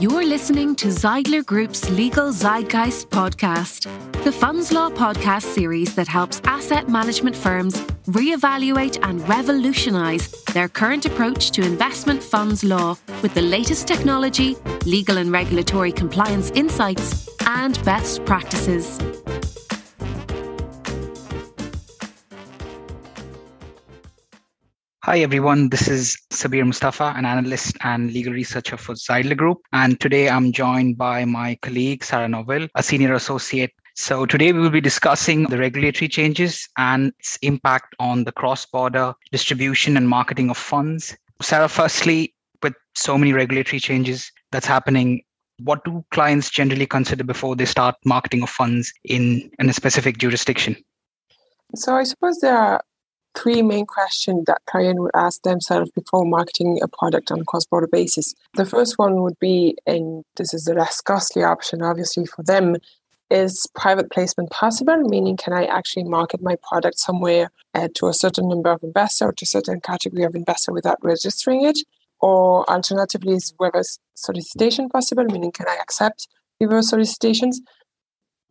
You're listening to Zeidler Group's Legal Zeitgeist podcast, the funds law podcast series that helps asset management firms reevaluate and revolutionise their current approach to investment funds law with the latest technology, legal and regulatory compliance insights, and best practices. Hi everyone, this is Sabir Mustafa, an analyst and legal researcher for Zeidler Group. And today I'm joined by my colleague, Sarah Nowell, a senior associate. So today we will be discussing the regulatory changes and its impact on the cross-border distribution and marketing of funds. Sarah, firstly, with so many regulatory changes that's happening, what do clients generally consider before they start marketing of funds in a specific jurisdiction? So I suppose there are three main questions that clients would ask themselves before marketing a product on a cross-border basis. The first one would be, and this is the less costly option obviously for them, is private placement possible? Meaning, can I actually market my product somewhere to a certain number of investors or to a certain category of investor without registering it? Or alternatively, is reverse solicitation possible? Meaning, can I accept reverse solicitations?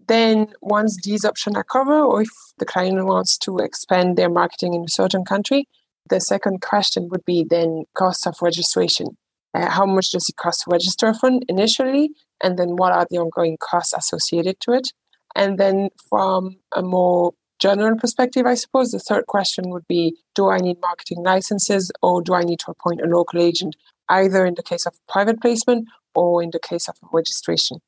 Then once these options are covered, or if the client wants to expand their marketing in a certain country, the second question would be then cost of registration. How much does it cost to register a fund initially? And then what are the ongoing costs associated to it? And then from a more general perspective, I suppose, the third question would be, do I need marketing licenses or do I need to appoint a local agent, either in the case of private placement or in the case of registration?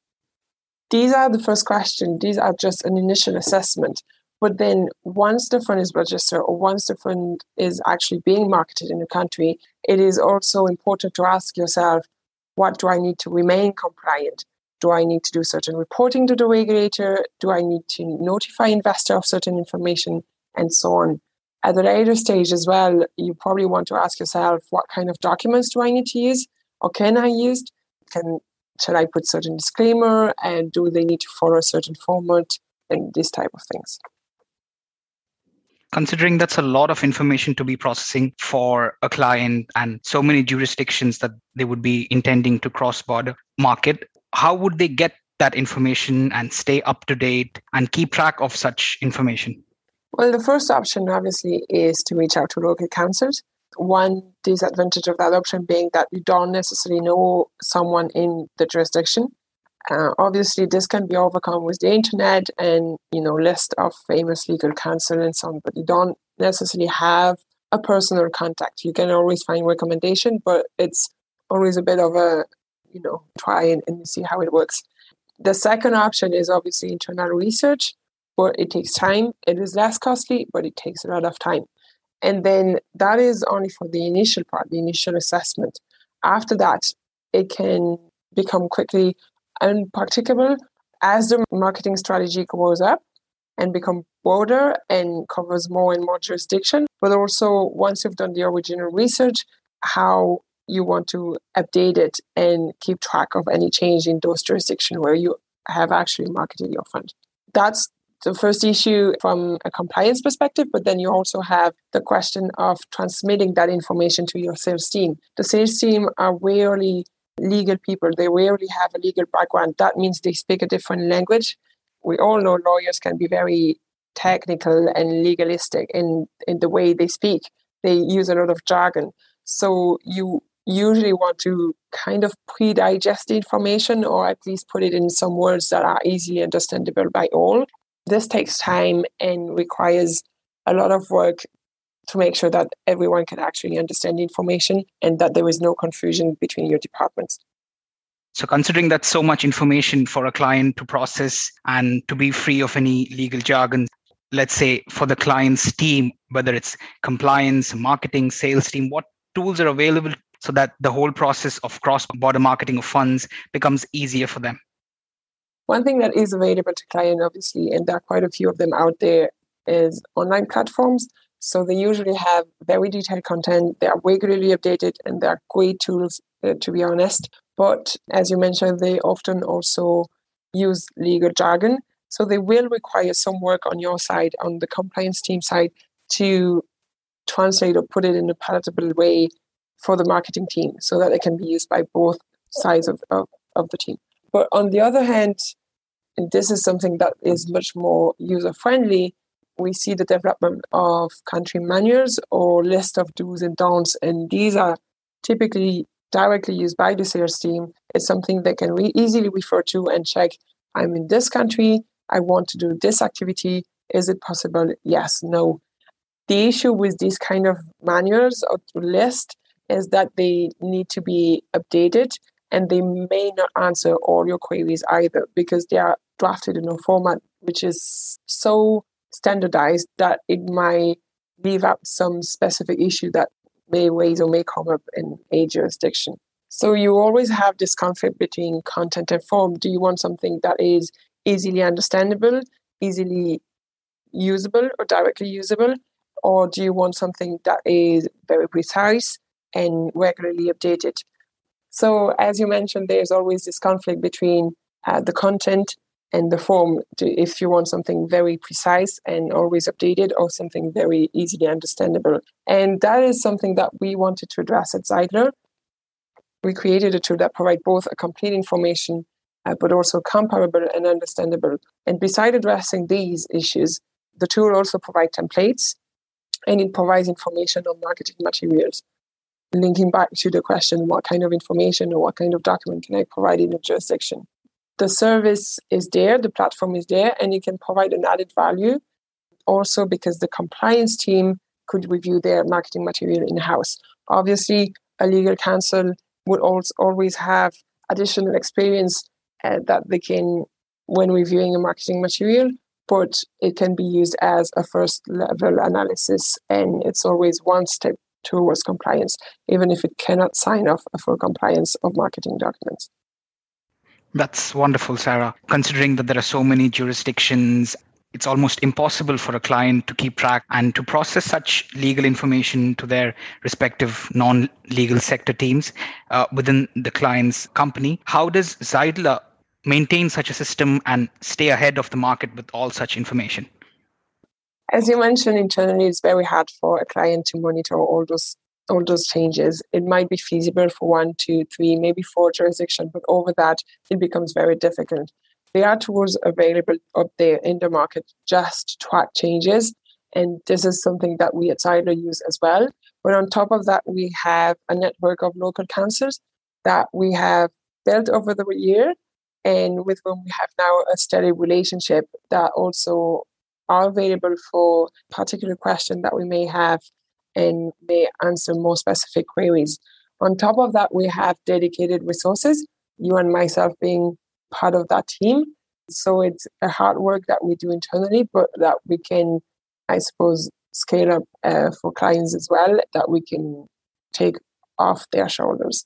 These are the first question. These are just an initial assessment. But then once the fund is registered or once the fund is actually being marketed in the country, it is also important to ask yourself, what do I need to remain compliant? Do I need to do certain reporting to the regulator? Do I need to notify investor of certain information? And so on. At a later stage as well, you probably want to ask yourself, what kind of documents do I need to use or can I use? Shall I put certain disclaimer and do they need to follow a certain format and this type of things? Considering that's a lot of information to be processing for a client and so many jurisdictions that they would be intending to cross-border market, how would they get that information and stay up to date and keep track of such information? Well, the first option obviously is to reach out to local councils. One disadvantage of that option being that you don't necessarily know someone in the jurisdiction. Obviously, this can be overcome with the internet and, list of famous legal counsel and so on, but you don't necessarily have a personal contact. You can always find recommendation, but it's always a bit of a, try and see how it works. The second option is obviously internal research, but it takes time. It is less costly, but it takes a lot of time. And then that is only for the initial part, the initial assessment. After that, it can become quickly unpracticable as the marketing strategy grows up and become broader and covers more and more jurisdiction. But also, once you've done the original research, how you want to update it and keep track of any change in those jurisdictions where you have actually marketed your fund. That's the first issue from a compliance perspective, but then you also have the question of transmitting that information to your sales team. The sales team are rarely legal people. They rarely have a legal background. That means they speak a different language. We all know lawyers can be very technical and legalistic in the way they speak. They use a lot of jargon. So you usually want to kind of pre-digest the information or at least put it in some words that are easily understandable by all. This takes time and requires a lot of work to make sure that everyone can actually understand the information and that there is no confusion between your departments. So considering that's so much information for a client to process and to be free of any legal jargon, let's say for the client's team, whether it's compliance, marketing, sales team, what tools are available so that the whole process of cross-border marketing of funds becomes easier for them? One thing that is available to clients, obviously, and there are quite a few of them out there, is online platforms. So they usually have very detailed content. They are regularly updated and they are great tools, to be honest. But as you mentioned, they often also use legal jargon. So they will require some work on your side, on the compliance team side, to translate or put it in a palatable way for the marketing team so that it can be used by both sides of of the team. But on the other hand, and this is something that is much more user-friendly, we see the development of country manuals or list of do's and don'ts. And these are typically directly used by the sales team. It's something they can easily refer to and check, I'm in this country, I want to do this activity. Is it possible? Yes, no. The issue with these kind of manuals or lists is that they need to be updated and they may not answer all your queries either because they are drafted in a format which is so standardized that it might leave out some specific issue that may raise or may come up in a jurisdiction. So you always have this conflict between content and form. Do you want something that is easily understandable, easily usable or directly usable? Or do you want something that is very precise and regularly updated? So as you mentioned, there's always this conflict between the content and the form, if you want something very precise and always updated or something very easily understandable. And that is something that we wanted to address at Zeidler. We created a tool that provides both a complete information, but also comparable and understandable. And beside addressing these issues, the tool also provides templates and it provides information on marketing materials. Linking back to the question, what kind of information or what kind of document can I provide in a jurisdiction? The service is there, the platform is there, and it can provide an added value also because the compliance team could review their marketing material in-house. Obviously, a legal counsel would also always have additional experience that they can when reviewing a marketing material, but it can be used as a first-level analysis, and it's always one step towards compliance, even if it cannot sign off for compliance of marketing documents. That's wonderful, Sarah. Considering that there are so many jurisdictions, it's almost impossible for a client to keep track and to process such legal information to their respective non-legal sector teams within the client's company. How does Zeidler maintain such a system and stay ahead of the market with all such information? As you mentioned, internally, it's very hard for a client to monitor all those changes. It might be feasible for 1, 2, 3, maybe 4 jurisdictions, but over that, it becomes very difficult. There are tools available up there in the market just to track changes, and this is something that we at Zeidler use as well. But on top of that, we have a network of local councils that we have built over the year, and with whom we have now a steady relationship that also are available for particular questions that we may have and may answer more specific queries. On top of that, we have dedicated resources, you and myself being part of that team. So it's a hard work that we do internally, but that we can, I suppose, scale up for clients as well, that we can take off their shoulders.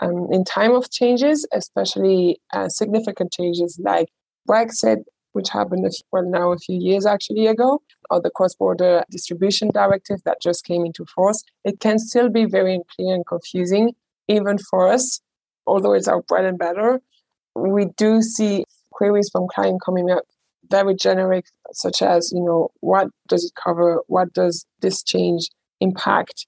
In time of changes, especially significant changes like Brexit, which happened a few years actually ago, or the cross-border distribution directive that just came into force, it can still be very unclear and confusing, even for us, although it's our bread and butter. We do see queries from clients coming up very generic, such as, what does it cover? What does this change impact?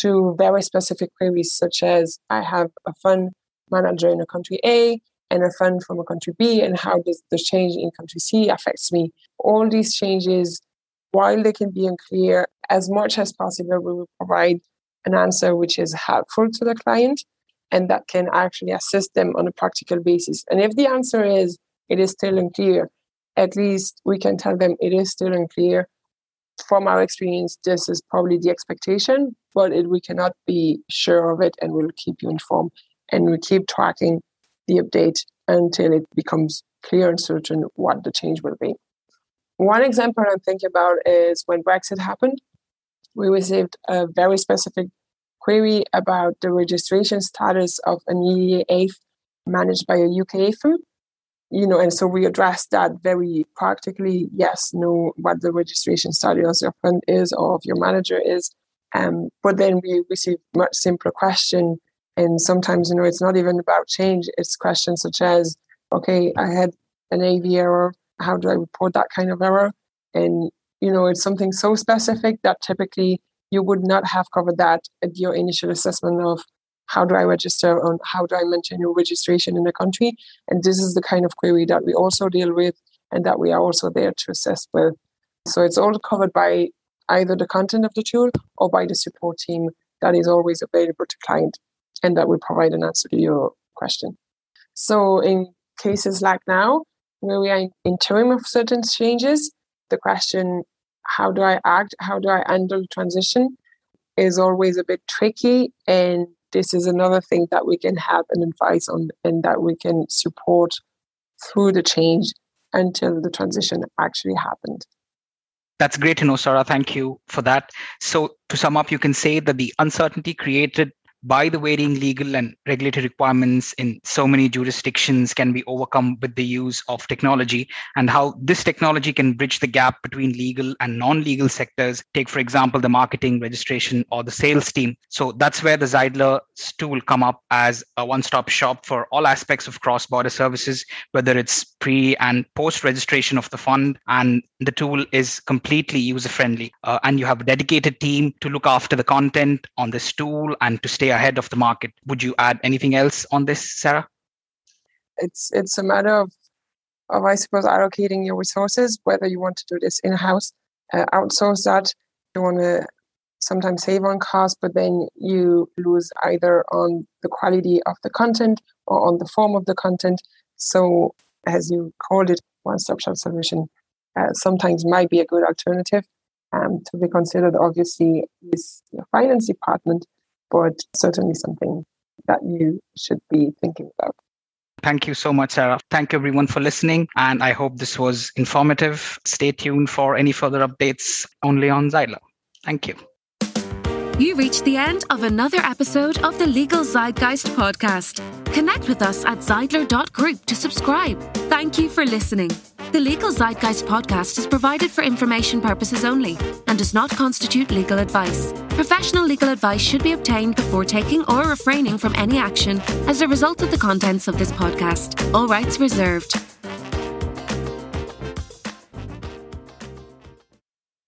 To very specific queries, such as, I have a fund manager in a country A, and a fund from a country B, and how does the change in country C affects me? All these changes, while they can be unclear, as much as possible, we will provide an answer which is helpful to the client and that can actually assist them on a practical basis. And if the answer is, it is still unclear, at least we can tell them it is still unclear. From our experience, this is probably the expectation, but we cannot be sure of it, and we'll keep you informed and we'll keep tracking the update until it becomes clear and certain what the change will be. One example I'm thinking about is when Brexit happened, we received a very specific query about the registration status of an EEA managed by a UK firm. And so we addressed that very practically, yes, no, what the registration status of your fund is or of your manager is. But then we received much simpler question. And sometimes, it's not even about change. It's questions such as, okay, I had an AV error. How do I report that kind of error? And, it's something so specific that typically you would not have covered that at your initial assessment of How do I register? On how do I maintain your registration in the country? And this is the kind of query that we also deal with and that we are also there to assist with. So it's all covered by either the content of the tool or by the support team that is always available to client and that will provide an answer to your question. So in cases like now, where we are interim of certain changes, the question, how do I act? How do I handle transition is always a bit tricky. And this is another thing that we can have an advice on and that we can support through the change until the transition actually happened. That's great to know, Sarah. Thank you for that. So to sum up, you can say that the uncertainty created by the varying legal and regulatory requirements in so many jurisdictions can be overcome with the use of technology, and how this technology can bridge the gap between legal and non-legal sectors. Take, for example, the marketing, registration, or the sales team. So that's where the Zeidler tool come up as a one-stop shop for all aspects of cross-border services, whether it's pre and post-registration of the fund. And the tool is completely user-friendly. And you have a dedicated team to look after the content on this tool and to stay ahead of the market. Would you add anything else on this, Sarah? It's a matter of I suppose, allocating your resources, whether you want to do this in-house, outsource that. You want to sometimes save on cost, but then you lose either on the quality of the content or on the form of the content. So as you called it, one-stop shop solution sometimes might be a good alternative to be considered. Obviously, is your finance department, but certainly something that you should be thinking about. Thank you so much, Sarah. Thank you, everyone, for listening. And I hope this was informative. Stay tuned for any further updates only on Zeidler. Thank you. You reached the end of another episode of the Legal Zeitgeist podcast. Connect with us at zeidler.group to subscribe. Thank you for listening. The Legal Zeitgeist podcast is provided for information purposes only and does not constitute legal advice. Professional legal advice should be obtained before taking or refraining from any action as a result of the contents of this podcast. All rights reserved.